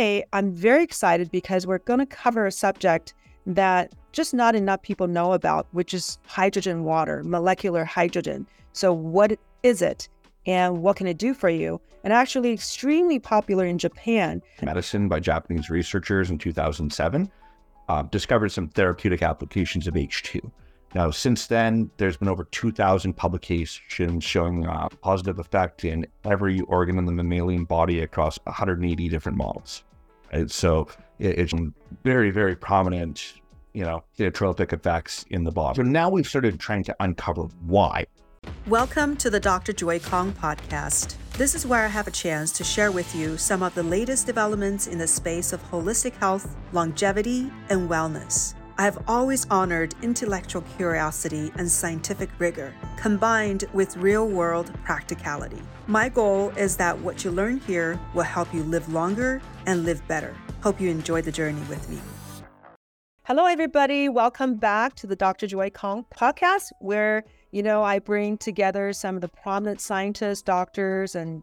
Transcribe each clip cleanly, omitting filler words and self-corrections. Hey, I'm very excited because we're going to cover a subject that just not enough people know about, which is hydrogen water, molecular hydrogen. So what is it and what can it do for you? And actually extremely popular in Japan. Medicine by Japanese researchers in 2007 discovered some therapeutic applications of H2. Now, since then, there's been over 2,000 publications showing a positive effect in every organ in the mammalian body across 180 different models. And so it's very, very prominent, therapeutic effects in the body. So now we've started trying to uncover why. Welcome to the Dr. Joy Kong podcast. This is where I have a chance to share with you some of the latest developments in the space of holistic health, longevity, and wellness. I have always honored intellectual curiosity and scientific rigor, combined with real-world practicality. My goal is that what you learn here will help you live longer and live better. Hope you enjoy the journey with me. Hello, everybody. Welcome back to the Dr. Joy Kong podcast, where, I bring together some of the prominent scientists, doctors, and,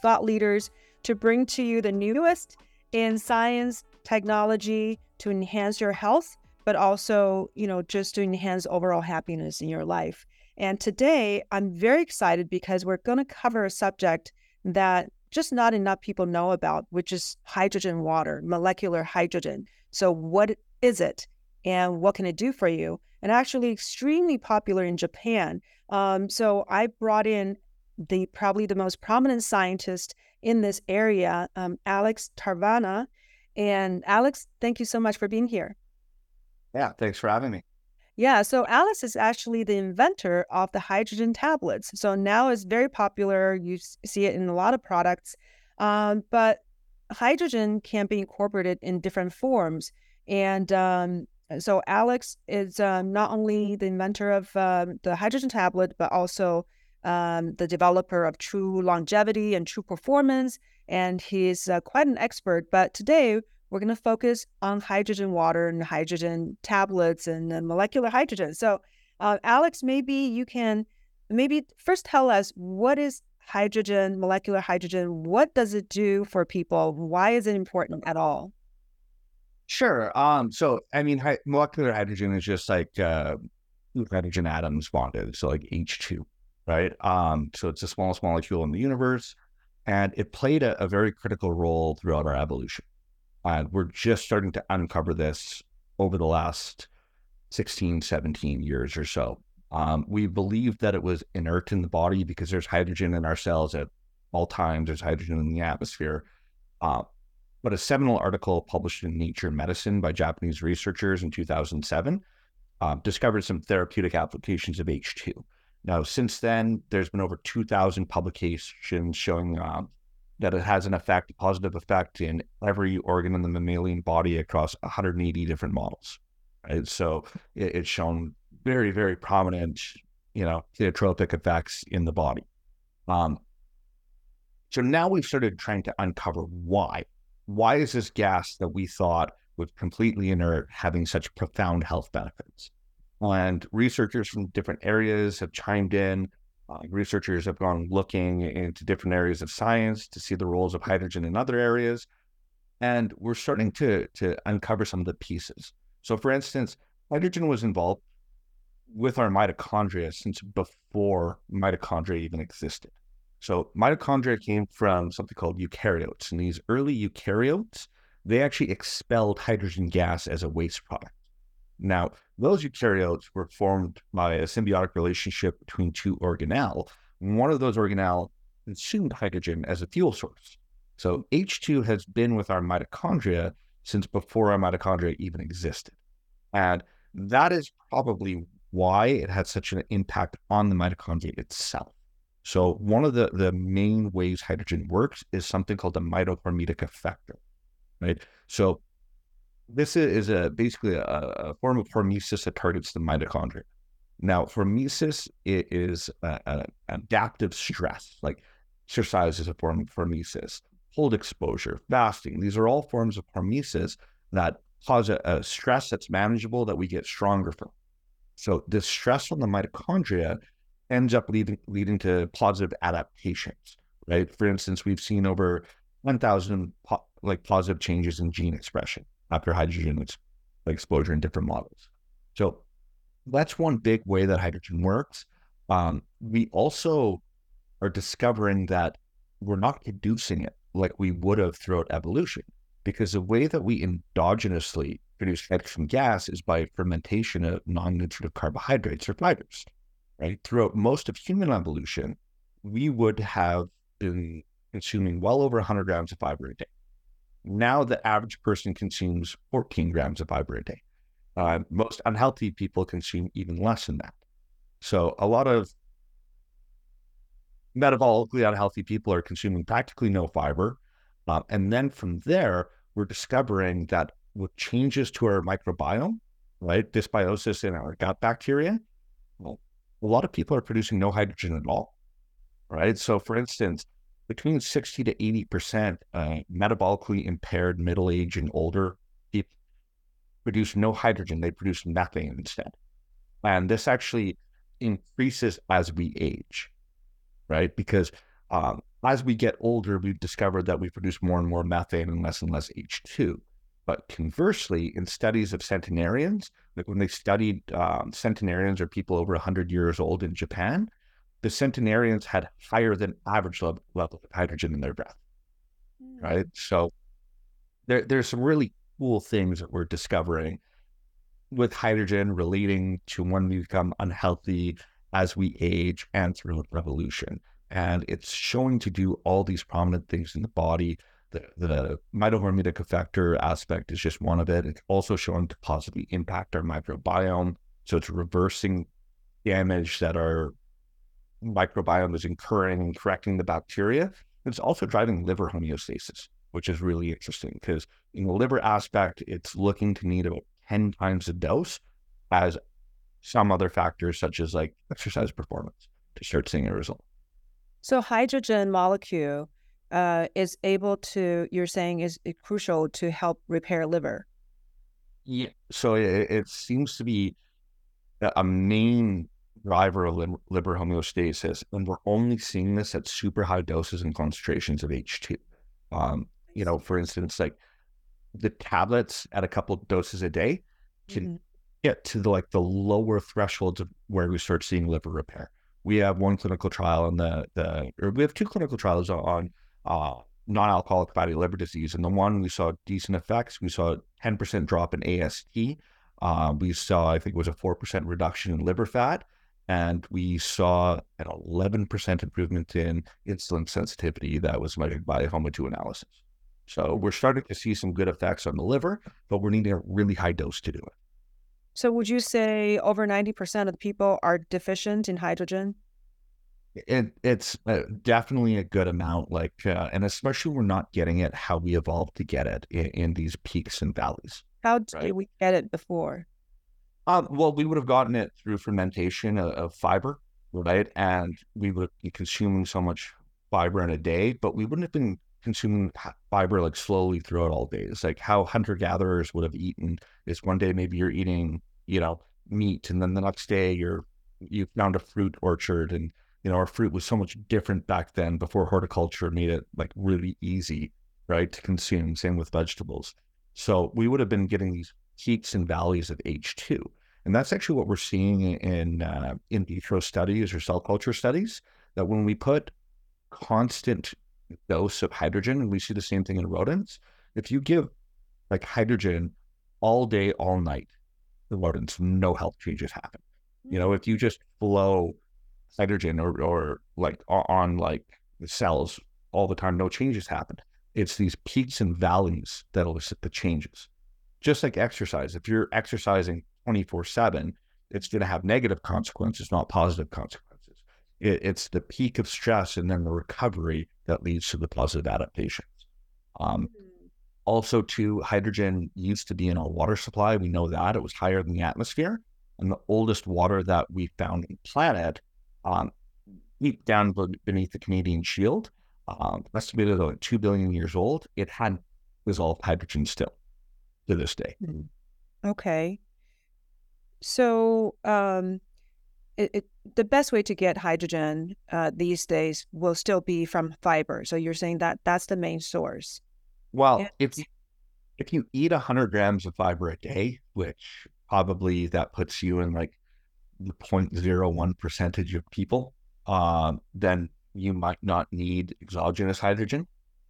thought leaders to bring to you the newest in science, technology to enhance your health, but also, just to enhance overall happiness in your life. And today, I'm very excited because we're going to cover a subject that just not enough people know about, which is hydrogen water, molecular hydrogen. So what is it and what can it do for you? And actually extremely popular in Japan. So I brought in probably the most prominent scientist in this area, Alex Tarnava. And Alex, thank you so much for being here. Yeah, thanks for having me. Yeah, so Alex is actually the inventor of the hydrogen tablets. So now it's very popular. You see it in a lot of products. But hydrogen can be incorporated in different forms. And so Alex is not only the inventor of the hydrogen tablet, but also the developer of TRUE|LONGEVITY and TRUE|PERFORMANCE. And he's quite an expert. But today, we're going to focus on hydrogen water and hydrogen tablets and molecular hydrogen. So, Alex, maybe you can first tell us, what is hydrogen, molecular hydrogen? What does it do for people? Why is it important at all? Sure. Molecular hydrogen is just like hydrogen atoms bonded, so like H2, right? So it's the smallest molecule in the universe, and it played a very critical role throughout our evolution. We're just starting to uncover this over the last 16, 17 years or so. We believed that it was inert in the body because there's hydrogen in our cells at all times. There's hydrogen in the atmosphere. But a seminal article published in Nature Medicine by Japanese researchers in 2007 discovered some therapeutic applications of H2. Now, since then, there's been over 2,000 publications showing that it has a positive effect in every organ in the mammalian body across 180 different models. Right? So it's shown very, very prominent, therapeutic effects in the body. So now we've started trying to uncover why. Why is this gas that we thought was completely inert having such profound health benefits? And researchers from different areas have chimed in. Researchers have gone looking into different areas of science to see the roles of hydrogen in other areas, and we're starting to uncover some of the pieces. So, for instance, hydrogen was involved with our mitochondria since before mitochondria even existed. So mitochondria came from something called eukaryotes, and these early eukaryotes, they actually expelled hydrogen gas as a waste product. Now, those eukaryotes were formed by a symbiotic relationship between two organelles. One of those organelles consumed hydrogen as a fuel source. So H2 has been with our mitochondria since before our mitochondria even existed. And that is probably why it had such an impact on the mitochondria itself. So one of the main ways hydrogen works is something called the mitohormetic effector, right? So this is basically a form of hormesis that targets the mitochondria. Now, hormesis is an adaptive stress, like exercise is a form of hormesis, cold exposure, fasting. These are all forms of hormesis that cause a stress that's manageable that we get stronger from. So this stress on the mitochondria ends up leading to positive adaptations, right? For instance, we've seen over 1,000 positive changes in gene expression after hydrogen exposure in different models. So that's one big way that hydrogen works. We also are discovering that we're not producing it like we would have throughout evolution, because the way that we endogenously produce hydrogen gas is by fermentation of non-nutritive carbohydrates or fibers, right? Throughout most of human evolution, we would have been consuming well over 100 grams of fiber a day. Now the average person consumes 14 grams of fiber a day. Most unhealthy people consume even less than that. So a lot of metabolically unhealthy people are consuming practically no fiber. And then from there, we're discovering that with changes to our microbiome, right, dysbiosis in our gut bacteria, well, a lot of people are producing no hydrogen at all, right? So for instance, between 60 to 80% metabolically impaired, middle-aged and older people produce no hydrogen. They produce nothing instead. And this actually increases as we age, right? Because as we get older, we've discovered that we produce more and more methane and less H2. But conversely, in studies of centenarians, like when they studied centenarians or people over 100 years old in Japan, the centenarians had higher than average level of hydrogen in their breath, right? So there's some really cool things that we're discovering with hydrogen relating to when we become unhealthy as we age and through evolution. And it's showing to do all these prominent things in the body. The mitohormetic effector aspect is just one of it. It's also showing to positively impact our microbiome. So it's reversing damage that our microbiome is incurring and correcting the bacteria. It's also driving liver homeostasis, which is really interesting because in the liver aspect, it's looking to need about 10 times the dose as some other factors such as like exercise performance to start seeing a result. So hydrogen molecule is able to, you're saying is crucial to help repair liver? Yeah. So it seems to be a main driver of liver homeostasis, and we're only seeing this at super high doses and concentrations of H2. You know, for instance, like the tablets at a couple of doses a day can get to the lower thresholds of where we start seeing liver repair. We have one clinical trial on we have two clinical trials on non-alcoholic fatty liver disease, and the one we saw decent effects. We saw a 10% drop in AST. We saw, I think it was a 4% reduction in liver fat. And we saw an 11% improvement in insulin sensitivity that was measured by HOMA-2 analysis. So we're starting to see some good effects on the liver, but we're needing a really high dose to do it. So would you say over 90% of the people are deficient in hydrogen? It's definitely a good amount, and especially we're not getting it how we evolved to get it in these peaks and valleys. How did we get it before? Well, we would have gotten it through fermentation of fiber, right? And we would be consuming so much fiber in a day, but we wouldn't have been consuming fiber slowly throughout all day. It's like how hunter-gatherers would have eaten is one day maybe you're eating, meat, and then the next day you found a fruit orchard, and, our fruit was so much different back then before horticulture made it really easy, right, to consume. Same with vegetables. So we would have been getting these peaks and valleys of H2. And that's actually what we're seeing in vitro studies or cell culture studies, that when we put constant dose of hydrogen, and we see the same thing in rodents, if you give hydrogen all day, all night, the rodents, no health changes happen. If you just blow hydrogen on the cells all the time, no changes happen. It's these peaks and valleys that elicit the changes. Just like exercise, if you're exercising 24/7, it's going to have negative consequences, not positive consequences. It's the peak of stress and then the recovery that leads to the positive adaptations. Also, too, hydrogen used to be in our water supply. We know that it was higher than the atmosphere, and the oldest water that we found on the planet, deep down beneath the Canadian Shield, estimated about 2 billion years old. It had dissolved hydrogen still to this day. Okay. So the best way to get hydrogen these days will still be from fiber. So you're saying that that's the main source. Well, if you eat 100 grams of fiber a day, which probably that puts you in like the 0.01% of people, then you might not need exogenous hydrogen.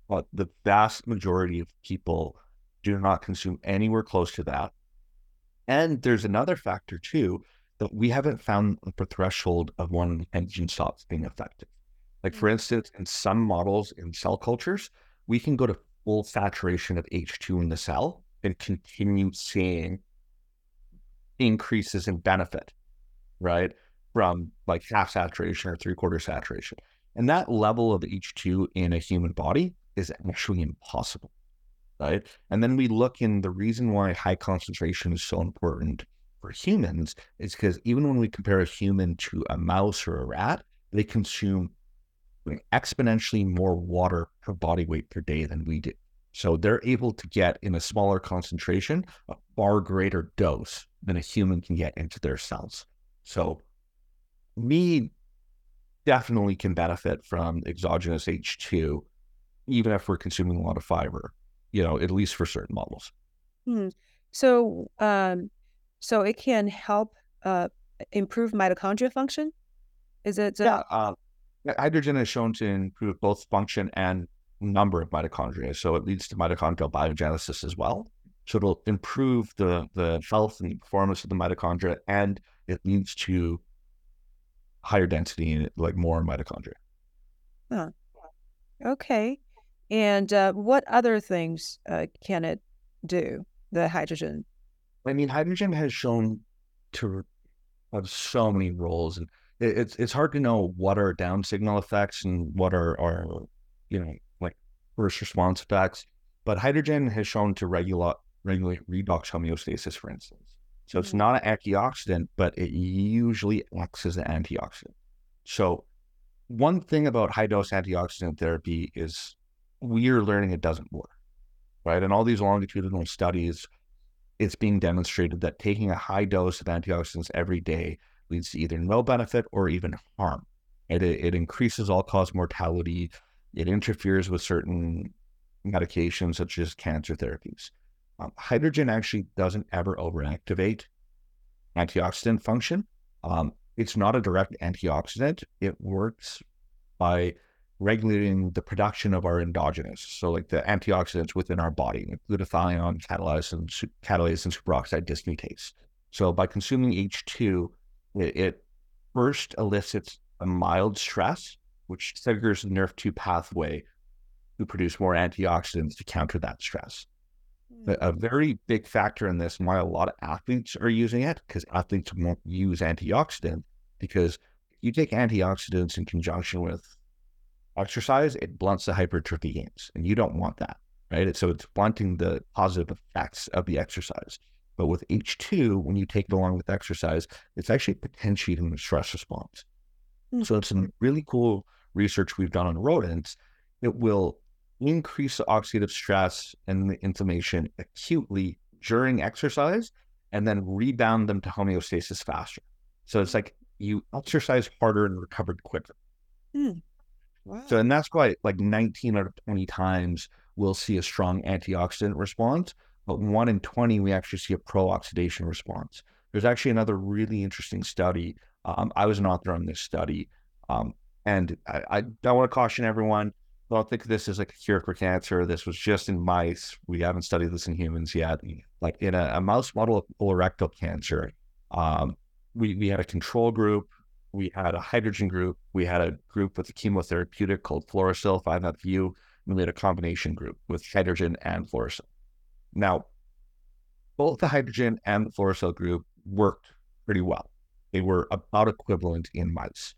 But the vast majority of people do not consume anywhere close to that. And there's another factor too, that we haven't found the upper threshold of when hydrogen stops being effective. Like for instance, in some models in cell cultures, we can go to full saturation of H2 in the cell and continue seeing increases in benefit, right? From like half saturation or 3/4 saturation. And that level of H2 in a human body is actually impossible, right? And then we look in the reason why high concentration is so important for humans is because even when we compare a human to a mouse or a rat, they consume exponentially more water per body weight per day than we do. So they're able to get in a smaller concentration, a far greater dose than a human can get into their cells. So we definitely can benefit from exogenous H2, even if we're consuming a lot of fiber, you know, at least for certain models. So it can help improve mitochondria function? Is it? Hydrogen is shown to improve both function and number of mitochondria. So it leads to mitochondrial biogenesis as well. So it'll improve the health and performance of the mitochondria, and it leads to higher density and like more mitochondria. Huh. Okay. And what other things can it do, the hydrogen? I mean, hydrogen has shown to have so many roles, and it's hard to know what are down signal effects and what are like first response effects. But hydrogen has shown to regulate redox homeostasis, for instance. So it's not an antioxidant, but it usually acts as an antioxidant. So one thing about high dose antioxidant therapy is we're learning it doesn't work, right? And all these longitudinal studies, it's being demonstrated that taking a high dose of antioxidants every day leads to either no benefit or even harm. It increases all-cause mortality. It interferes with certain medications such as cancer therapies. Hydrogen actually doesn't ever overactivate antioxidant function. It's not a direct antioxidant. It works by regulating the production of our endogenous, so like the antioxidants within our body, like glutathione, catalase, and superoxide dismutase. So by consuming H2, it first elicits a mild stress, which triggers the Nrf2 pathway to produce more antioxidants to counter that stress. A very big factor in this, why a lot of athletes are using it, because athletes won't use antioxidant, because you take antioxidants in conjunction with exercise, it blunts the hypertrophy gains, and you don't want that, right? So it's blunting the positive effects of the exercise. But with H2, when you take it along with exercise, it's actually potentiating the stress response. So it's some really cool research we've done on rodents. It will increase the oxidative stress and the inflammation acutely during exercise, and then rebound them to homeostasis faster. So it's like you exercise harder and recover quicker. Wow. So, and that's why like 19 out of 20 times we'll see a strong antioxidant response, but 1 in 20, we actually see a pro-oxidation response. There's actually another really interesting study. I was an author on this study, and I don't want to caution everyone, don't think this is like a cure for cancer. This was just in mice. We haven't studied this in humans yet. Like in a mouse model of colorectal cancer, we had a control group. We had a hydrogen group. We had a group with a chemotherapeutic called Fluorouracil, 5-FU, and we had a combination group with hydrogen and Fluorouracil. Now, both the hydrogen and the Fluorouracil group worked pretty well. They were about equivalent in mice.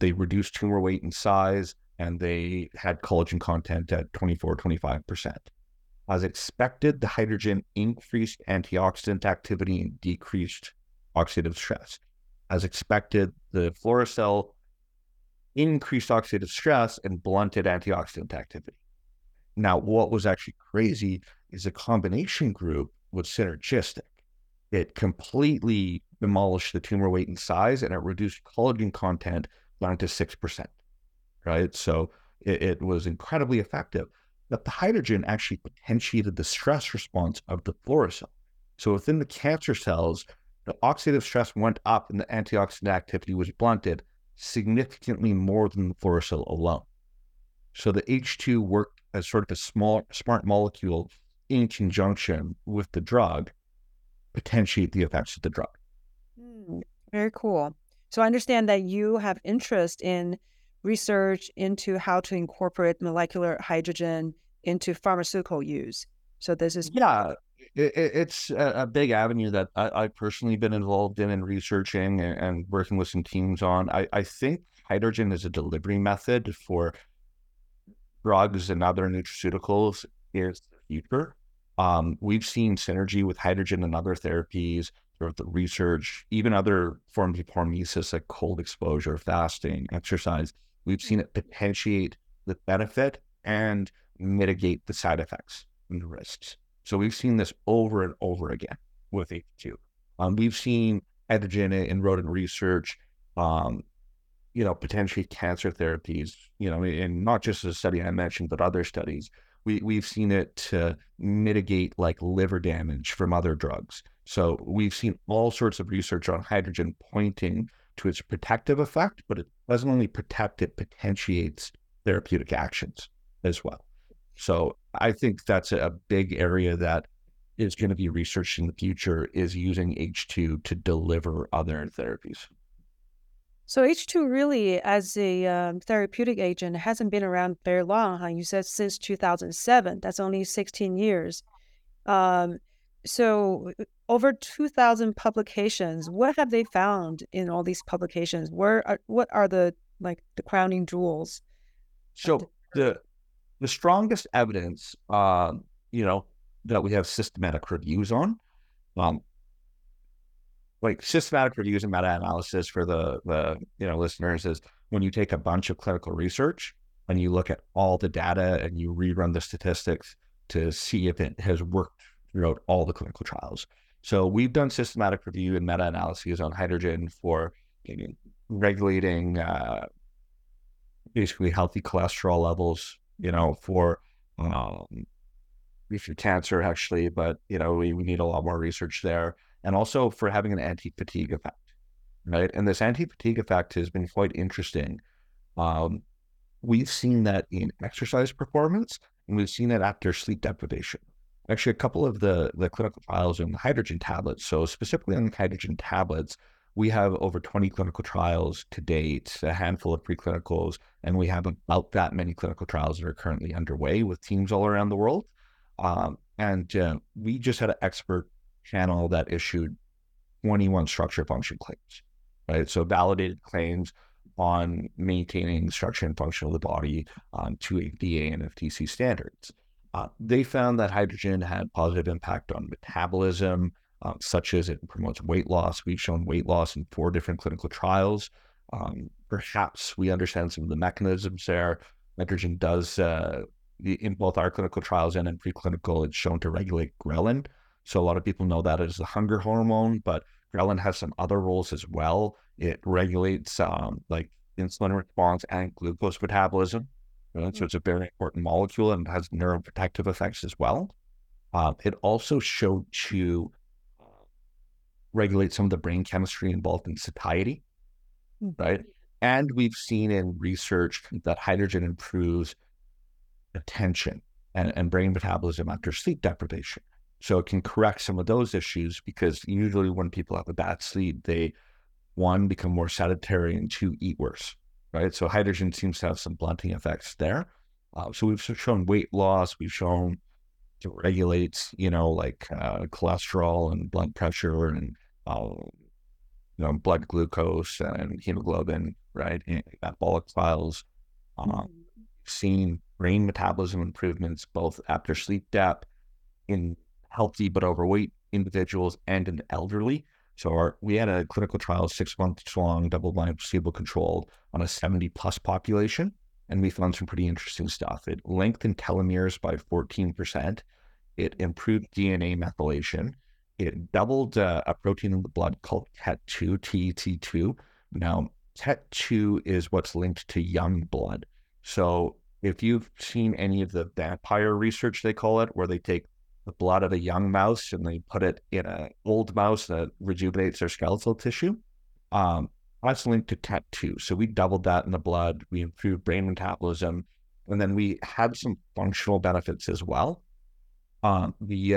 They reduced tumor weight and size, and they had collagen content at 24-25%. As expected, the hydrogen increased antioxidant activity and decreased oxidative stress. As expected, the Fluorouracil increased oxidative stress and blunted antioxidant activity. Now, what was actually crazy is the combination group was synergistic. It completely demolished the tumor weight and size, and it reduced collagen content down to 6%, right? So it was incredibly effective. But the hydrogen actually potentiated the stress response of the fluorouracil. So within the cancer cells, the oxidative stress went up and the antioxidant activity was blunted significantly more than the fluorouracil alone. So the H2 worked as sort of a smart molecule in conjunction with the drug, potentiate the effects of the drug. Very cool. So I understand that you have interest in research into how to incorporate molecular hydrogen into pharmaceutical use. So this is... Yeah, it's a big avenue that I've personally been involved in and researching and working with some teams on. I think hydrogen is a delivery method for drugs and other nutraceuticals is the future. We've seen synergy with hydrogen and other therapies throughout the research, even other forms of hormesis like cold exposure, fasting, exercise. We've seen it potentiate the benefit and mitigate the side effects and the risks. So we've seen this over and over again with H2. We've seen hydrogen in rodent research, potentially cancer therapies, and not just the study I mentioned, but other studies. We've seen it to mitigate like liver damage from other drugs. So we've seen all sorts of research on hydrogen pointing to its protective effect, but it doesn't only protect, it potentiates therapeutic actions as well. So I think that's a big area that is going to be researched in the future, is using H2 to deliver other therapies. So H2 really, as a therapeutic agent, hasn't been around very long. Huh? You said since 2007. That's only 16 years. So over 2,000 publications. What have they found in all these publications? What are the crowning jewels? So the strongest evidence, that we have systematic reviews on. Systematic reviews and meta-analysis for the listeners is when you take a bunch of clinical research and you look at all the data and you rerun the statistics to see if it has worked throughout all the clinical trials. So we've done systematic review and meta-analyses on hydrogen for regulating basically healthy cholesterol levels, for cancer actually, but we need a lot more research there. And also for having an anti-fatigue effect, right? And this anti-fatigue effect has been quite interesting. We've seen that in exercise performance, and we've seen it after sleep deprivation. Actually, a couple of the clinical trials on the hydrogen tablets, so specifically on the hydrogen tablets, we have over 20 clinical trials to date, a handful of preclinicals, and we have about that many clinical trials that are currently underway with teams all around the world. We just had an expert channel that issued 21 structure function claims, right? So validated claims on maintaining structure and function of the body to FDA and FTC standards. They found that hydrogen had positive impact on metabolism, such as it promotes weight loss. We've shown weight loss in 4 different clinical trials. Perhaps we understand some of the mechanisms there. Hydrogen does, in both our clinical trials and in preclinical, it's shown to regulate ghrelin. So a lot of people know that as the hunger hormone, but ghrelin has some other roles as well. It regulates insulin response and glucose metabolism. Right? Mm-hmm. So it's a very important molecule and has neuroprotective effects as well. It also showed to regulate some of the brain chemistry involved in satiety, mm-hmm. right? And we've seen in research that hydrogen improves attention and brain metabolism after sleep deprivation. So it can correct some of those issues, because usually when people have a bad sleep, they, 1, become more sedentary, and 2, eat worse, right? So hydrogen seems to have some blunting effects there. So we've shown weight loss. We've shown it regulates, cholesterol and blood pressure and, blood glucose and hemoglobin, right? And metabolic files. Seen brain metabolism improvements both after sleep depth in healthy but overweight individuals and in elderly. So we had a clinical trial 6 months long, double-blind, placebo-controlled on a 70-plus population, and we found some pretty interesting stuff. It lengthened telomeres by 14%. It improved DNA methylation. It doubled a protein in the blood called TET2, TET2. Now, TET2 is what's linked to young blood. So if you've seen any of the vampire research, they call it, where they take the blood of a young mouse and they put it in an old mouse that rejuvenates their skeletal tissue, that's linked to TET2. So we doubled that in the blood. We improved brain metabolism. And then we had some functional benefits as well. We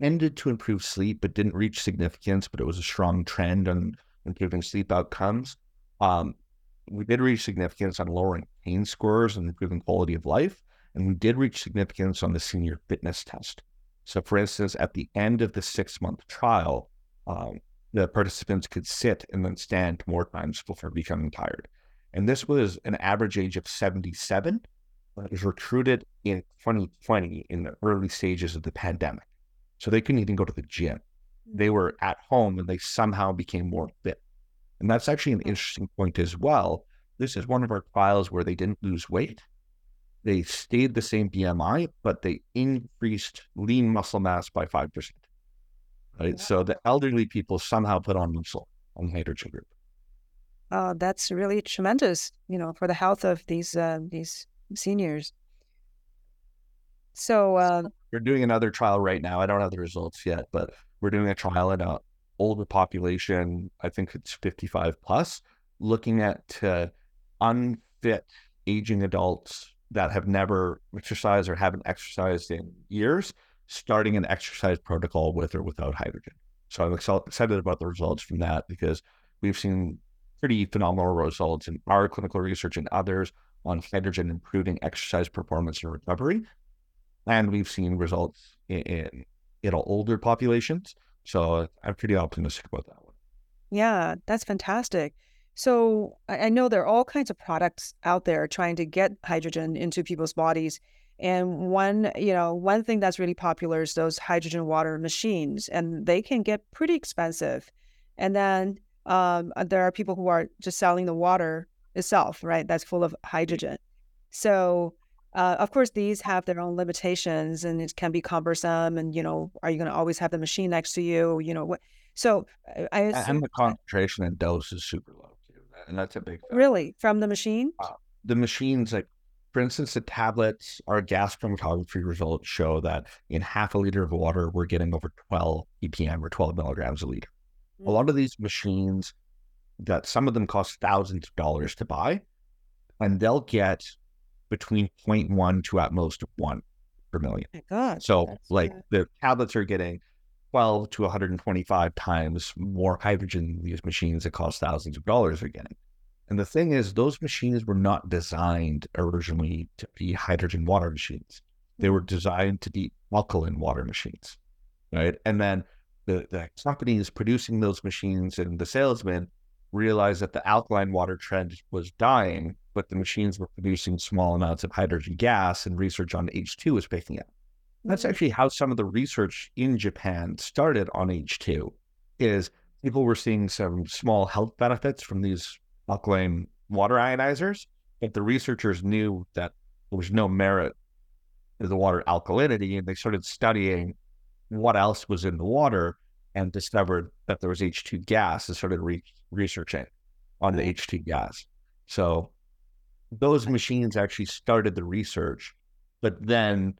tended to improve sleep, but didn't reach significance, but it was a strong trend on improving sleep outcomes. We did reach significance on lowering pain scores and improving quality of life. And we did reach significance on the senior fitness test. So for instance, at the end of the 6-month trial, the participants could sit and then stand more times before becoming tired. And this was an average age of 77. It was recruited in 2020 in the early stages of the pandemic. So they couldn't even go to the gym. They were at home and they somehow became more fit. And that's actually an interesting point as well. This is one of our trials where they didn't lose weight. They stayed the same BMI, but they increased lean muscle mass by 5%. Right? Wow. So the elderly people somehow put on muscle on the hydrogen group. That's really tremendous, you know, for the health of these seniors. So we're doing another trial right now. I don't have the results yet, but we're doing a trial in an older population. I think it's 55 plus, looking at unfit aging adults that have never exercised or haven't exercised in years, starting an exercise protocol with or without hydrogen. So I'm excited about the results from that, because we've seen pretty phenomenal results in our clinical research and others on hydrogen improving exercise performance and recovery. And we've seen results in older populations. So I'm pretty optimistic about that one. Yeah, that's fantastic. So I know there are all kinds of products out there trying to get hydrogen into people's bodies. And one thing that's really popular is those hydrogen water machines, and they can get pretty expensive. And then there are people who are just selling the water itself, right? That's full of hydrogen. So, of course, these have their own limitations, and it can be cumbersome. And, are you going to always have the machine next to you? So I assume, and the concentration and dose is super low too, and that's a big factor. Really, from the machine? The machines, like for instance, the tablets. Our gas chromatography results show that in half a liter of water, we're getting over 12 ppm or 12 milligrams a liter. A lot of these machines, that some of them cost thousands of dollars to buy, and they'll get between 0.1 to at most 1 per million. Oh my God. So like the tablets are getting 12 to 125 times more hydrogen than these machines that cost thousands of dollars are getting. And the thing is, those machines were not designed originally to be hydrogen water machines. They were designed to be alkaline water machines, right? And then the companies producing those machines and the salesmen realized that the alkaline water trend was dying, but the machines were producing small amounts of hydrogen gas, and research on H2 was picking up. That's actually how some of the research in Japan started on H2, is people were seeing some small health benefits from these alkaline water ionizers, but the researchers knew that there was no merit to the water alkalinity, and they started studying what else was in the water, and discovered that there was H2 gas, and started researching on the H2 gas. So those machines actually started the research, but then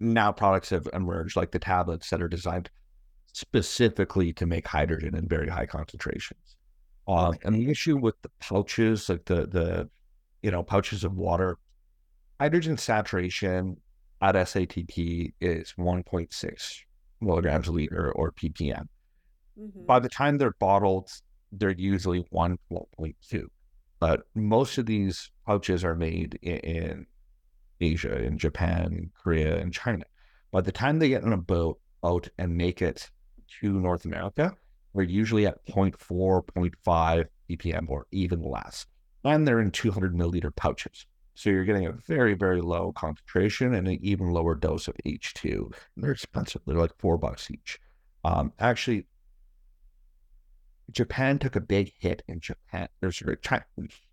now products have emerged, like the tablets, that are designed specifically to make hydrogen in very high concentrations. And the issue with the pouches, like the pouches of water, hydrogen saturation at SATP is 1.6 milligrams a liter, or ppm. Mm-hmm. By the time they're bottled, they're usually 1.2. But most of these pouches are made in Asia, in Japan, Korea, and China. By the time they get on a boat out and make it to North America, we're usually at 0.4, 0.5 ppm, or even less. And they're in 200 milliliter pouches. So you're getting a very, very low concentration and an even lower dose of H2. They're expensive. They're like $4 each. Actually, Japan took a big hit in Japan.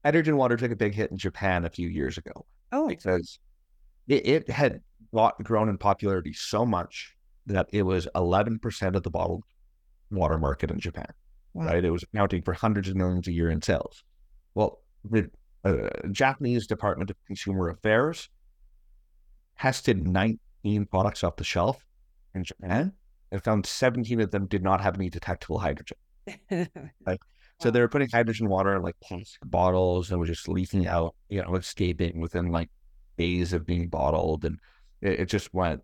Hydrogen water took a big hit in Japan a few years ago. Oh, because it had grown in popularity so much that it was 11% of the bottled water market in Japan, wow. Right? It was accounting for hundreds of millions a year in sales. Well, the Japanese Department of Consumer Affairs tested 19 products off the shelf in Japan and found 17 of them did not have any detectable hydrogen. Right? Wow. So they were putting hydrogen water in like plastic bottles and was just leaking out, you know, escaping within like days of being bottled. And it just went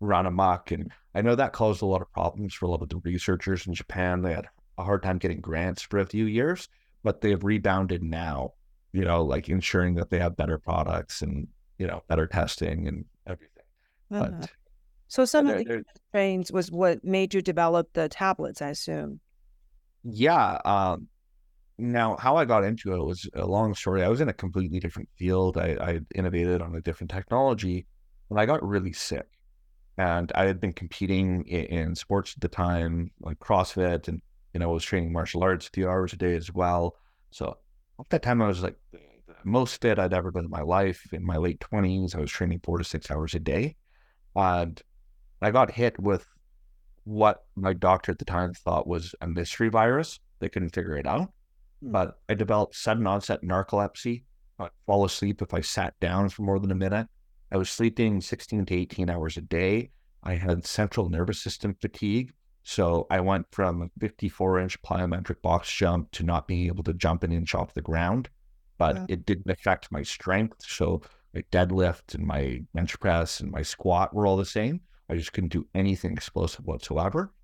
run amok. And I know that caused a lot of problems for a lot of the researchers in Japan. They had a hard time getting grants for a few years, but they have rebounded now, you know, like ensuring that they have better products and, you know, better testing and everything. Uh-huh. But, so some of the strains was what made you develop the tablets, I assume. Yeah. Now, how I got into it was a long story. I was in a completely different field. I innovated on a different technology when I got really sick. And I had been competing in sports at the time, like CrossFit, and, you know, I was training martial arts a few hours a day as well. So at that time, I was like the most fit I'd ever been in my life. In my late 20s, I was training 4 to 6 hours a day. And I got hit with what my doctor at the time thought was a mystery virus. They couldn't figure it out. But I developed sudden onset narcolepsy. I'd fall asleep if I sat down for more than a minute. I was sleeping 16 to 18 hours a day. I had central nervous system fatigue. So I went from a 54-inch plyometric box jump to not being able to jump an inch off the ground. But it didn't affect my strength. So my deadlift and my bench press and my squat were all the same. I just couldn't do anything explosive whatsoever.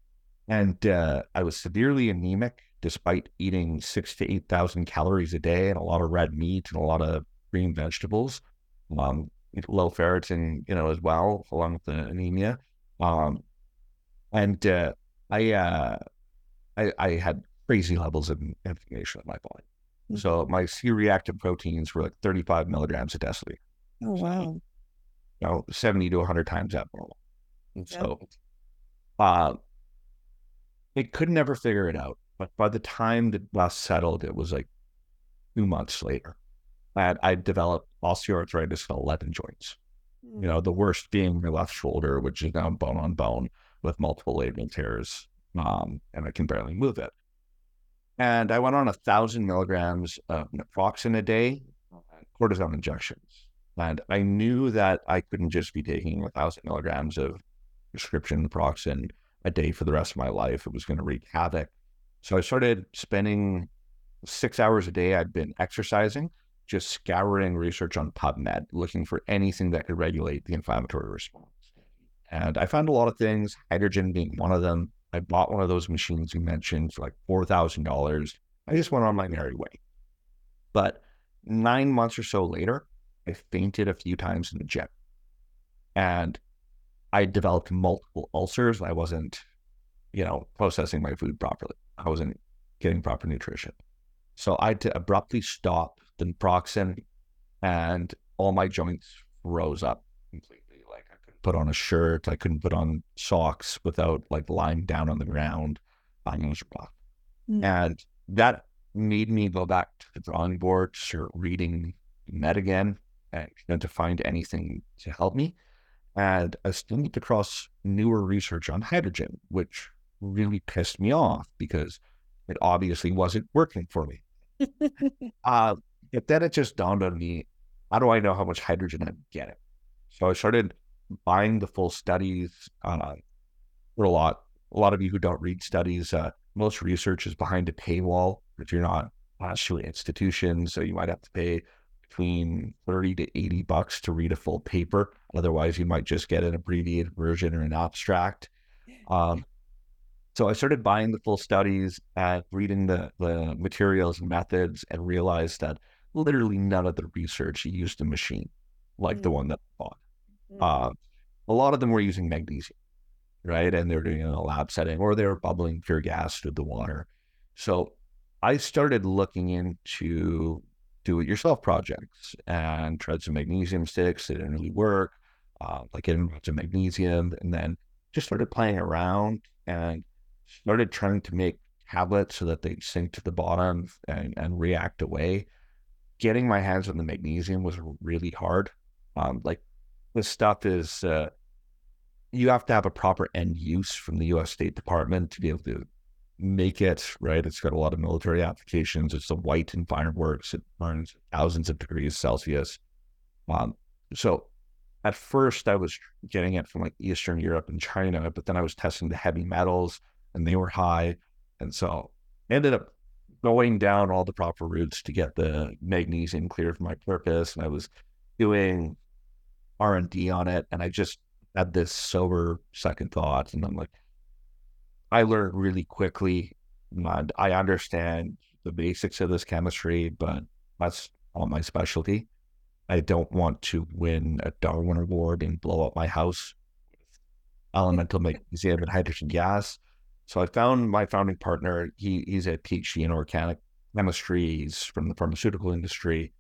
And I was severely anemic despite eating 6,000 to 8,000 calories a day and a lot of red meat and a lot of green vegetables, low ferritin, you know, as well, along with the anemia. I had crazy levels of inflammation in my body. Mm-hmm. So my C-reactive proteins were like 35 milligrams a deciliter. Oh, wow. So, you know, 70 to 100 times abnormal. And so they could never figure it out. But by the time the dust settled, it was like 2 months later. I developed osteoarthritis in 11 joints. Mm. You know, the worst being my left shoulder, which is now bone on bone with multiple labral tears, and I can barely move it. And I went on 1,000 milligrams of naproxen a day, cortisone injections. And I knew that I couldn't just be taking 1,000 milligrams of prescription naproxen a day for the rest of my life. It was going to wreak havoc. So I started spending 6 hours a day. I'd been exercising, just scouring research on PubMed, looking for anything that could regulate the inflammatory response. And I found a lot of things, hydrogen being one of them. I bought one of those machines you mentioned for like $4,000. I just went on my merry way. But 9 months or so later, I fainted a few times in the gym. And I developed multiple ulcers. I wasn't, you know, processing my food properly. I wasn't getting proper nutrition. So I had to abruptly stop the naproxen, and all my joints rose up completely. Like I couldn't put on a shirt. I couldn't put on socks without like lying down on the ground. And that made me go back to the drawing board, start reading med again, and, you know, to find anything to help me. And I stumbled across newer research on hydrogen, which really pissed me off because it obviously wasn't working for me. But then it just dawned on me, how do I know how much hydrogen I'm getting? So I started buying the full studies. For a lot of you who don't read studies, most research is behind a paywall. If you're not actually an institution, so you might have to pay between $30 to $80 to read a full paper. Otherwise, you might just get an abbreviated version or an abstract. So I started buying the full studies, reading the materials and methods, and realized that literally none of the research used a machine like the one that I bought. A lot of them were using magnesium, right? And they were doing it in a lab setting, or they were bubbling pure gas through the water. So I started looking into do-it-yourself projects and tried some magnesium sticks. They didn't really work. Like getting lots of magnesium, and then just started playing around and started trying to make tablets so that they'd sink to the bottom and react away. Getting my hands on the magnesium was really hard. This stuff is you have to have a proper end use from the U.S. State Department to be able to make it, right? It's got a lot of military applications. It's the white in fireworks. It burns thousands of degrees Celsius. So at first I was getting it from like Eastern Europe and China, but then I was testing the heavy metals and they were high. And so I ended up going down all the proper routes to get the magnesium clear for my purpose. And I was doing R&D on it. And I just had this sober second thought. And I'm like, I learned really quickly. And I understand the basics of this chemistry, but that's not my specialty. I don't want to win a Darwin Award and blow up my house with elemental magnesium and hydrogen gas. So I found my founding partner. He's a PhD in organic chemistry. He's from the pharmaceutical industry.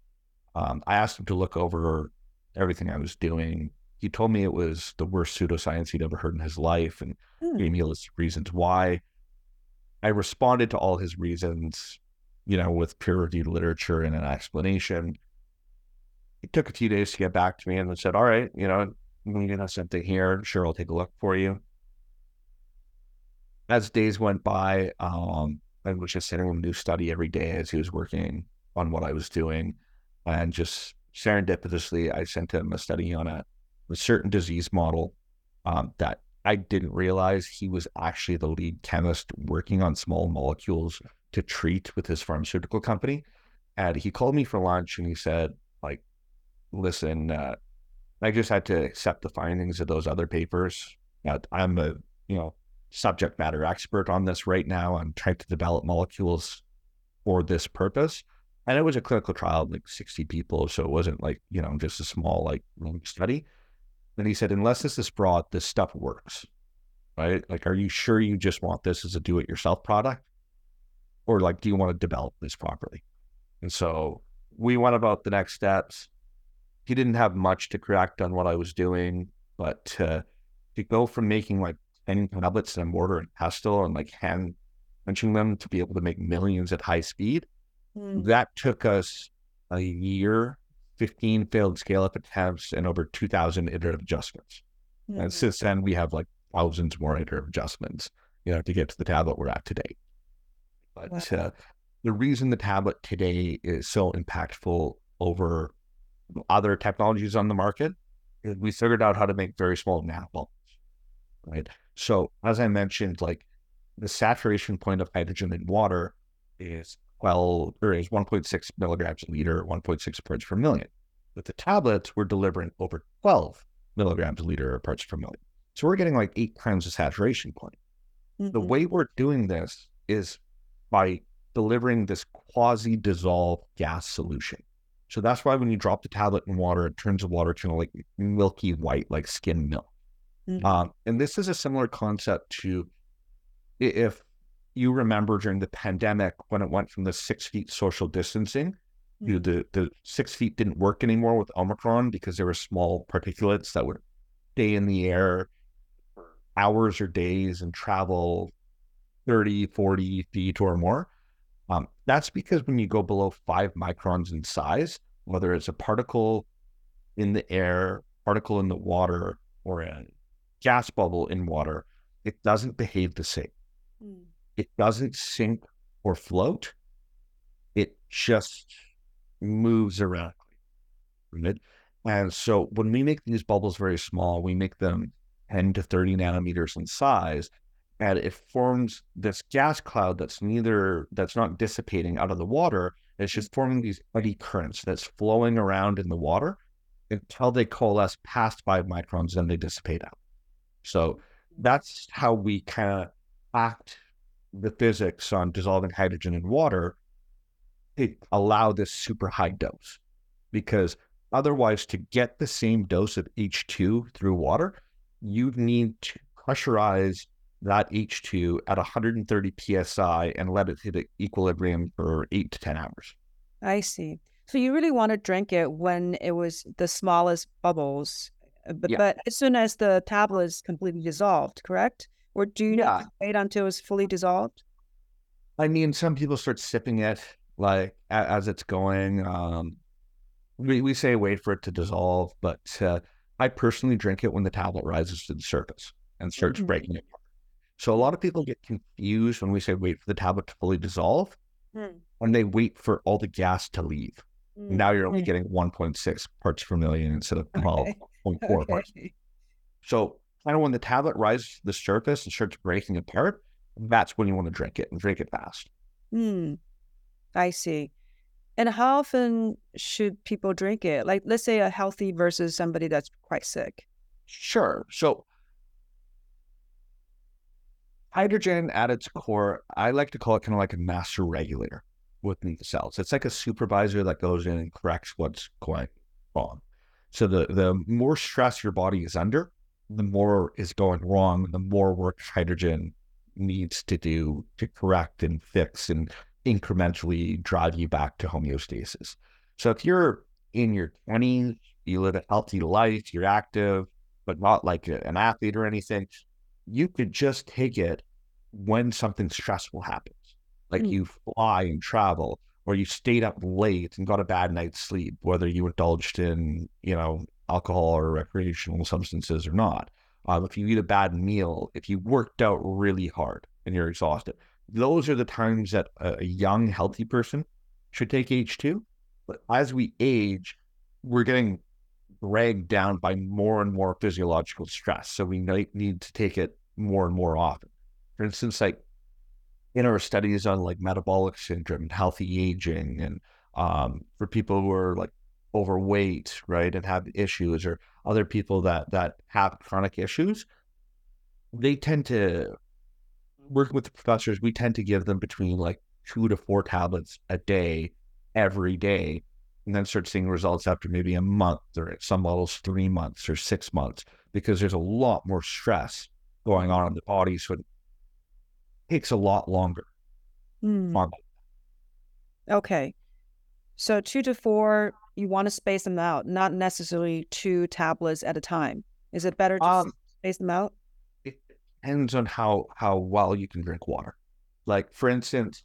I asked him to look over everything I was doing. He told me it was the worst pseudoscience he'd ever heard in his life and gave me a list of reasons why. I responded to all his reasons, you know, with peer-reviewed literature and an explanation. It took a few days to get back to me and said, all right, you know, we got something here. Sure, I'll take a look for you. As days went by, I was just sending him a new study every day as he was working on what I was doing. And just serendipitously, I sent him a study on a certain disease model that I didn't realize he was actually the lead chemist working on small molecules to treat with his pharmaceutical company. And he called me for lunch and he said, like, listen, I just had to accept the findings of those other papers. I'm a, you know, subject matter expert on this right now. I'm trying to develop molecules for this purpose. And it was a clinical trial, like 60 people. So it wasn't like, you know, just a small, like, study. Then he said, unless this is fraud, this stuff works, right? Like, are you sure you just want this as a do-it-yourself product? Or like, do you want to develop this properly? And so we went about the next steps. He didn't have much to correct on what I was doing, but to go from making like 10 tablets in a mortar and pestle and like hand punching them to be able to make millions at high speed, that took us a year, 15 failed scale-up attempts and over 2,000 iterative adjustments. And since then, we have like thousands more iterative adjustments, you know, to get to the tablet we're at today. But the reason the tablet today is so impactful over other technologies on the market, we figured out how to make very small nanomolecules, right? So as I mentioned, like the saturation point of hydrogen in water is 1.6 milligrams a liter, 1.6 parts per million. With the tablets, we're delivering over 12 milligrams a liter or parts per million. So we're getting like 8 times the saturation point. The way we're doing this is by delivering this quasi-dissolved gas solution. So that's why when you drop the tablet in water, it turns the water to like milky white, like skim milk. And this is a similar concept to, if you remember during the pandemic, when it went from the 6 feet social distancing, you know, the 6 feet didn't work anymore with Omicron because there were small particulates that would stay in the air for hours or days and travel 30, 40 feet or more. That's because when you go below 5 microns in size, whether it's a particle in the air, particle in the water, or a gas bubble in water, it doesn't behave the same. It doesn't sink or float. It just moves around. Right? And so when we make these bubbles very small, we make them 10 to 30 nanometers in size. And it forms this gas cloud that's not dissipating out of the water. It's just forming these eddy currents that's flowing around in the water until they coalesce past 5 microns, then they dissipate out. So that's how we kind of act the physics on dissolving hydrogen in water. It allow this super high dose, because otherwise to get the same dose of H2 through water, you'd need to pressurize that H2 at 130 PSI and let it hit equilibrium for 8 to 10 hours. I see. So you really want to drink it when it was the smallest bubbles, but as soon as the tablet is completely dissolved, correct? Or do you not wait until it's fully dissolved? I mean, some people start sipping it like as it's going. We say wait for it to dissolve, but I personally drink it when the tablet rises to the surface and starts breaking it apart. So a lot of people get confused when we say wait for the tablet to fully dissolve, when they wait for all the gas to leave. Now you're only getting 1.6 parts per million instead of 12.4 parts. So kind of when the tablet rises to the surface and starts breaking apart, that's when you want to drink it and drink it fast. I see. And how often should people drink it? Like, let's say a healthy versus somebody that's quite sick. Sure. So hydrogen at its core, I like to call it kind of like a master regulator within the cells. It's like a supervisor that goes in and corrects what's going on. So the more stress your body is under, the more is going wrong, the more work hydrogen needs to do to correct and fix and incrementally drive you back to homeostasis. So if you're in your 20s, you live a healthy life, you're active, but not like an athlete or anything, you could just take it when something stressful happens. Like you fly and travel, or you stayed up late and got a bad night's sleep, whether you indulged in, you know, alcohol or recreational substances or not. If you eat a bad meal, if you worked out really hard and you're exhausted, those are the times that a young, healthy person should take H2. But as we age, we're getting dragged down by more and more physiological stress. So we might need to take it more and more often. For instance, like in our studies on like metabolic syndrome and healthy aging, and for people who are like overweight, right, and have issues, or other people that have chronic issues, they tend to, working with the professors, we tend to give them between like 2 to 4 tablets a day, every day, and then start seeing results after maybe a month, or at some models 3 months or 6 months, because there's a lot more stress going on in the body, so it takes a lot longer. Okay. So 2 to 4, you want to space them out, not necessarily 2 tablets at a time. Is it better to space them out? It depends on how well you can drink water. Like, for instance,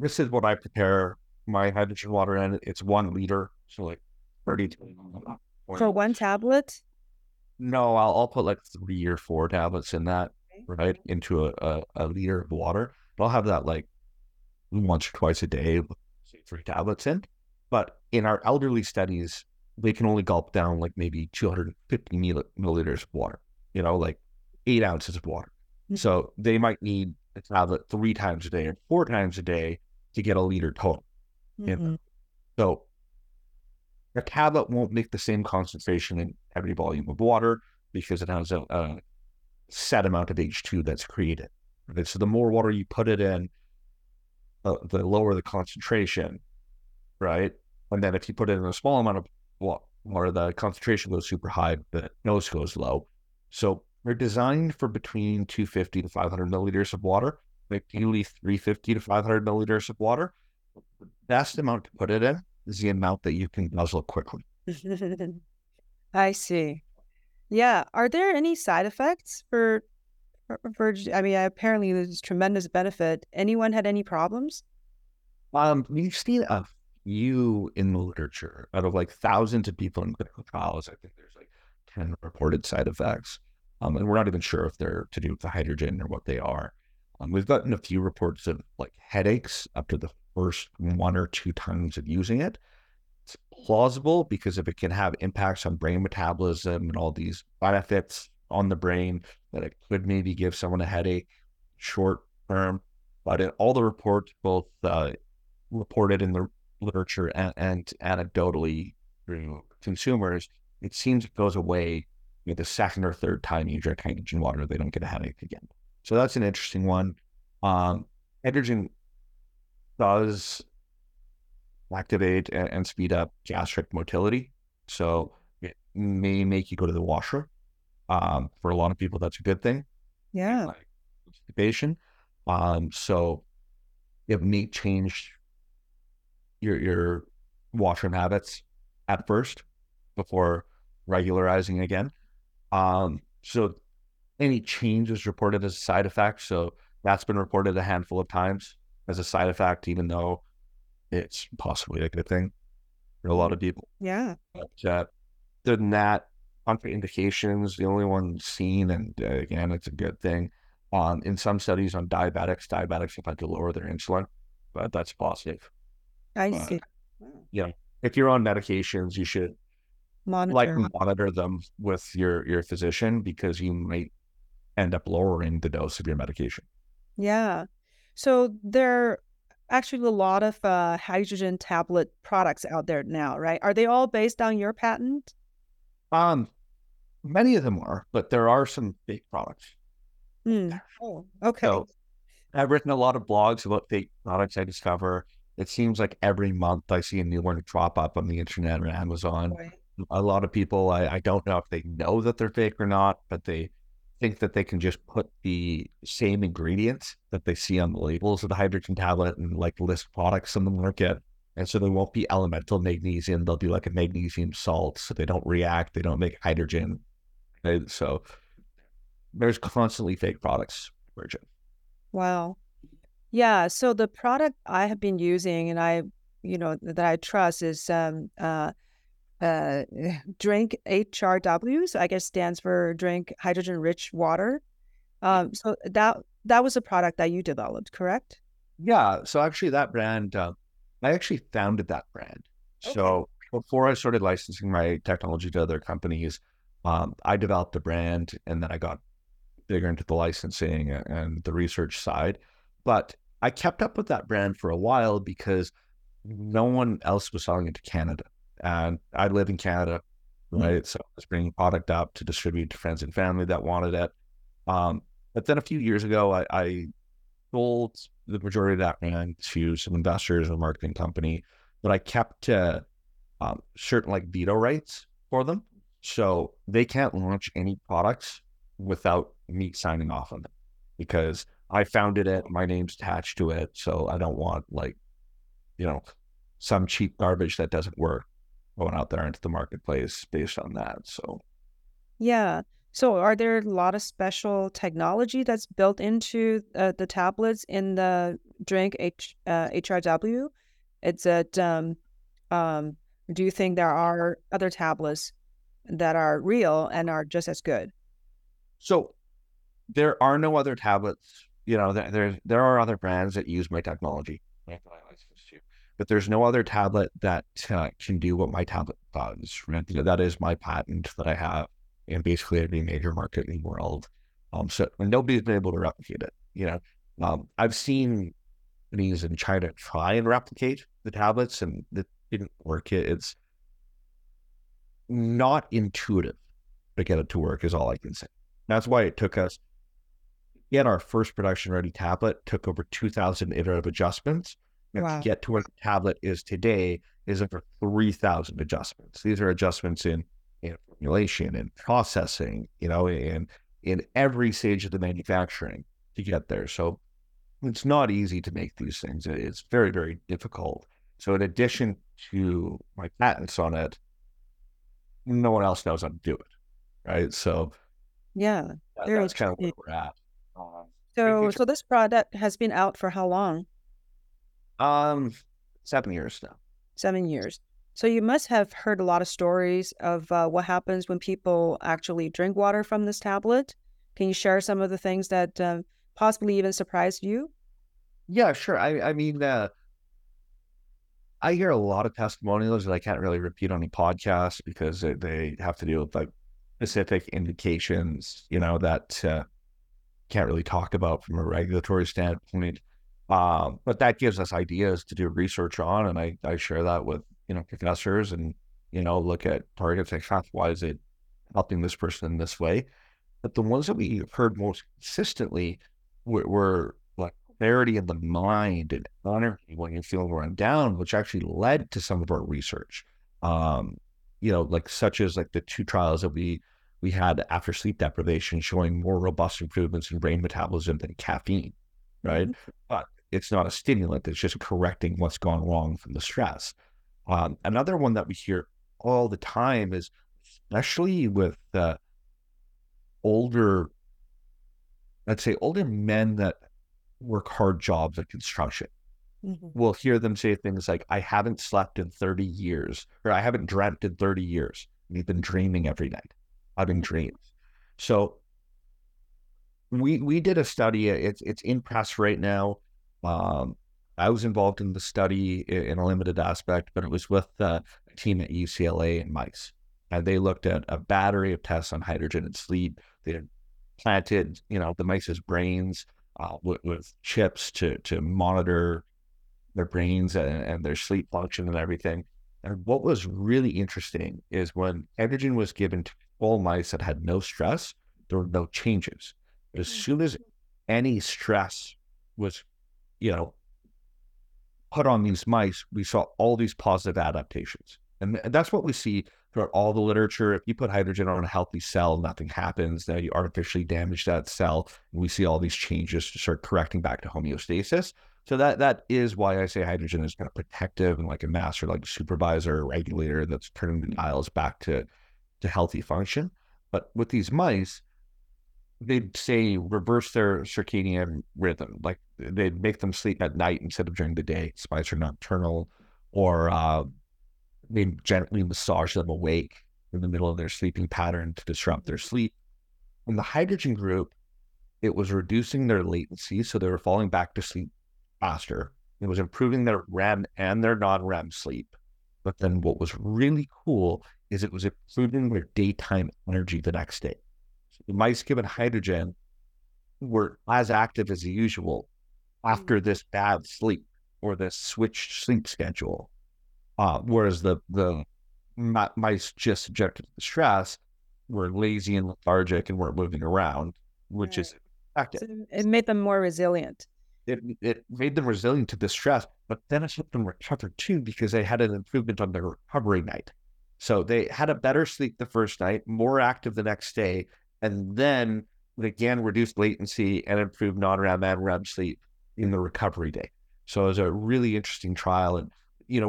this is what I prepare my hydrogen water in. It's 1 liter, so like 32. For 1 tablet? No, I'll put like 3 or 4 tablets in that, right, into a liter of water. But I'll have that like once or twice a day, say 3 tablets in. But in our elderly studies, they can only gulp down like maybe 250 milliliters of water, you know, like 8 ounces of water. So they might need a tablet 3 times a day or 4 times a day to get a liter total. You know? So a tablet won't make the same concentration in every volume of water because it has a set amount of H2 that's created. Right? So the more water you put it in, the lower the concentration, right? And then if you put it in a small amount of water, the concentration goes super high, the dose goes low. So they're designed for between 250 to 500 milliliters of water, ideally 350 to 500 milliliters of water. The best amount to put it in is the amount that you can guzzle quickly. I see. Yeah. Are there any side effects for I mean, apparently there's tremendous benefit. Anyone had any problems? We've seen a few in the literature. Out of like thousands of people in clinical trials, I think there's like 10 reported side effects. And we're not even sure if they're to do with the hydrogen or what they are. We've gotten a few reports of like headaches up to the first 1 or 2 times of using it. It's plausible because if it can have impacts on brain metabolism and all these benefits on the brain, that it could maybe give someone a headache short term. But in all the reports, both reported in the literature and anecdotally through consumers, it seems it goes away with the 2nd or 3rd time you drink hydrogen water. They don't get a headache again. So that's an interesting one. Hydrogen does activate and speed up gastric motility. So it may make you go to the washroom. For a lot of people, that's a good thing. Yeah. Like constipation. So it may change your washroom habits at first before regularizing again. So any change is reported as a side effect. So that's been reported a handful of times as a side effect, even though it's possibly a good thing for a lot of people. Yeah. But other than that, contraindications, the only one seen, and again, it's a good thing. In some studies on diabetics have had to lower their insulin, but that's positive. I see. Yeah. If you're on medications, you should monitor them with your physician, because you might end up lowering the dose of your medication. Yeah. So there are actually a lot of hydrogen tablet products out there now, right? Are they all based on your patent? Many of them are, but there are some fake products. Oh, okay. So I've written a lot of blogs about fake products I discover. It seems like every month I see a new one drop up on the internet or Amazon. Right. A lot of people, I don't know if they know that they're fake or not, but they think that they can just put the same ingredients that they see on the labels of the hydrogen tablet and like list products on the market. And so there won't be elemental magnesium. They'll do like a magnesium salt. So they don't react. They don't make hydrogen. Okay? So there's constantly fake products emerging. Wow. Yeah. So the product I have been using and that I trust is Drink HRW. So I guess stands for Drink Hydrogen Rich Water. So that was a product that you developed, correct? Yeah. So actually that brand, I actually founded that brand. Okay. So before I started licensing my technology to other companies, I developed a brand, and then I got bigger into the licensing and the research side. But I kept up with that brand for a while because no one else was selling it to Canada. And I live in Canada, right? So I was bringing product up to distribute to friends and family that wanted it. But then a few years ago, I sold the majority of that brand to some investors in a marketing company, but I kept certain like veto rights for them. So they can't launch any products without me signing off on them, because I founded it, my name's attached to it, so I don't want some cheap garbage that doesn't work going out there into the marketplace based on that. So yeah. So are there a lot of special technology that's built into the tablets in the Drink HRW? It's at do you think there are other tablets that are real and are just as good? So there are no other tablets. There are other brands that use my technology, but there's no other tablet that can do what my tablet does. Right? That is my patent that I have in basically every major market in the world. So nobody's been able to replicate it. I've seen companies in China try and replicate the tablets, and it didn't work. It's not intuitive to get it to work, is all I can say. That's why it took us, yet our first production-ready tablet took over 2,000 iterative adjustments. Wow. To get to where the tablet is today is over 3,000 adjustments. These are adjustments in formulation and processing, in every stage of the manufacturing to get there. So it's not easy to make these things. It's very, very difficult. So in addition to my patents on it, no one else knows how to do it, right? So yeah, that's kind of where we're at. So this product has been out for how long? 7 years now. 7 years. So you must have heard a lot of stories of what happens when people actually drink water from this tablet. Can you share some of the things that possibly even surprised you? Yeah, sure. I mean, I hear a lot of testimonials that I can't really repeat on the podcast because they have to deal with like specific indications, that can't really talk about from a regulatory standpoint. But that gives us ideas to do research on, and I share that with professors, and look at targets like why is it helping this person in this way. But the ones that we heard most consistently were like clarity in the mind and energy when you're feeling run down, which actually led to some of our research. Such as like the two trials that we had after sleep deprivation showing more robust improvements in brain metabolism than caffeine, right? Mm-hmm. But it's not a stimulant. It's just correcting what's gone wrong from the stress. Another one that we hear all the time is, especially with older men that work hard jobs at construction. Mm-hmm. We'll hear them say things like, I haven't slept in 30 years, or I haven't dreamt in 30 years. And you've been dreaming every night. having dreams. So we did a study. It's in press right now. I was involved in the study in a limited aspect, but it was with a team at UCLA and mice. And they looked at a battery of tests on hydrogen and sleep. They planted, the mice's brains with chips to monitor their brains and their sleep function and everything. And what was really interesting is when hydrogen was given to all mice that had no stress, there were no changes. But as soon as any stress was, put on these mice, we saw all these positive adaptations. And that's what we see throughout all the literature. If you put hydrogen on a healthy cell, nothing happens. Now you artificially damage that cell. And we see all these changes to start correcting back to homeostasis. So that is why I say hydrogen is kind of protective and like a master, like a supervisor, a regulator that's turning the dials back to healthy function. But with these mice, they'd say reverse their circadian rhythm. Like they'd make them sleep at night instead of during the day. Mice are nocturnal, or they gently massage them awake in the middle of their sleeping pattern to disrupt their sleep. In the hydrogen group, it was reducing their latency, so they were falling back to sleep faster. It was improving their REM and their non-REM sleep. But then what was really cool is it was improving their daytime energy the next day. The mice given hydrogen were as active as usual after this bad sleep or this switched sleep schedule. Whereas the mice just subjected to the stress were lazy and lethargic and weren't moving around, which is effective. So it made them more resilient. It made them resilient to the stress, but then it helped them recover too because they had an improvement on their recovery night. So they had a better sleep the first night, more active the next day, and then again reduced latency and improved non-REM and REM sleep in the recovery day. So it was a really interesting trial. And,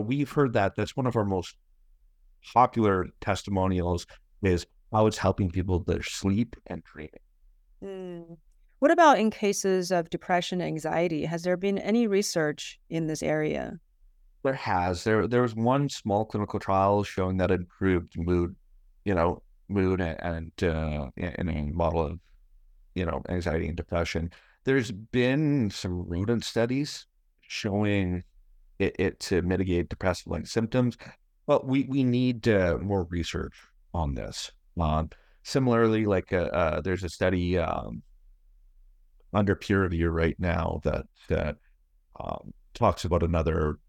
we've heard that's one of our most popular testimonials is how it's helping people their sleep and dreaming. Mm. What about in cases of depression and anxiety? Has there been any research in this area? There has. There was one small clinical trial showing that improved mood, mood and a model of, anxiety and depression. There's been some rodent studies showing it to mitigate depressive-like symptoms, but we need more research on this. Similarly, there's a study under peer review right now that talks about another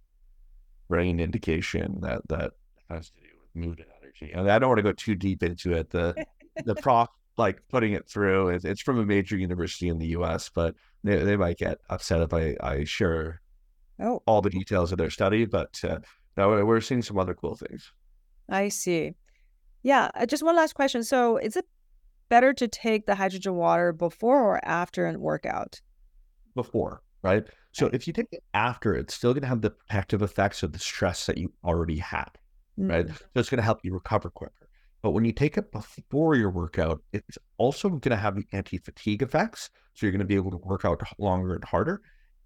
brain indication that has to do with mood and energy. And I don't want to go too deep into it. The prof putting it through, it's from a major university in the U.S., but they might get upset if I share all the details of their study. But no, we're seeing some other cool things. I see. Yeah, just one last question. So is it better to take the hydrogen water before or after a workout? Before, right? So if you take it after, it's still going to have the protective effects of the stress that you already had, right? Mm-hmm. So it's going to help you recover quicker. But when you take it before your workout, it's also going to have the anti-fatigue effects. So you're going to be able to work out longer and harder.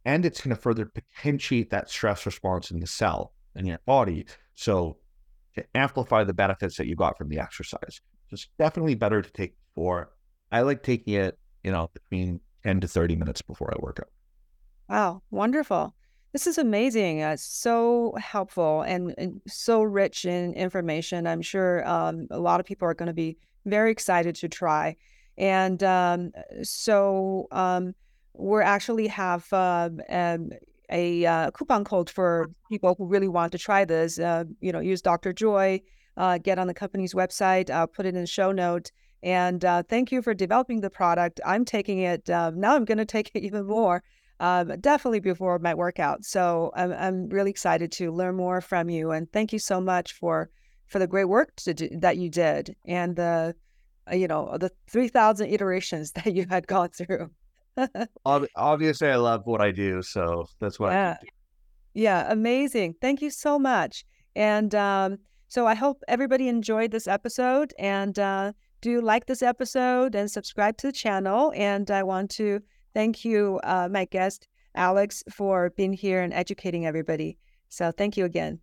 And it's going to further potentiate that stress response in the cell and your body. So to amplify the benefits that you got from the exercise. So it's definitely better to take before. I like taking it, between 10 to 30 minutes before I work out. Wow, wonderful. This is amazing. So helpful and so rich in information. I'm sure a lot of people are going to be very excited to try. And we actually have a coupon code for people who really want to try this. Use Dr. Joy, get on the company's website, put it in the show note. And thank you for developing the product. I'm taking it. Now I'm going to take it even more. Definitely before my workout. So I'm really excited to learn more from you. And thank you so much for the great work that you did and the 3,000 iterations that you had gone through. Obviously, I love what I do. So that's what I do. Yeah, amazing. Thank you so much. And so I hope everybody enjoyed this episode. And do like this episode and subscribe to the channel. And I want to thank you, my guest, Alex, for being here and educating everybody. So thank you again.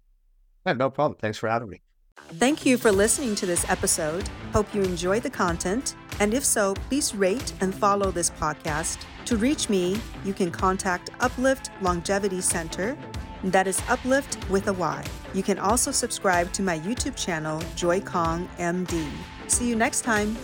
Yeah, no problem. Thanks for having me. Thank you for listening to this episode. Hope you enjoy the content. And if so, please rate and follow this podcast. To reach me, you can contact Uplift Longevity Center. That is Uplift with a Y. You can also subscribe to my YouTube channel, Joy Kong MD. See you next time.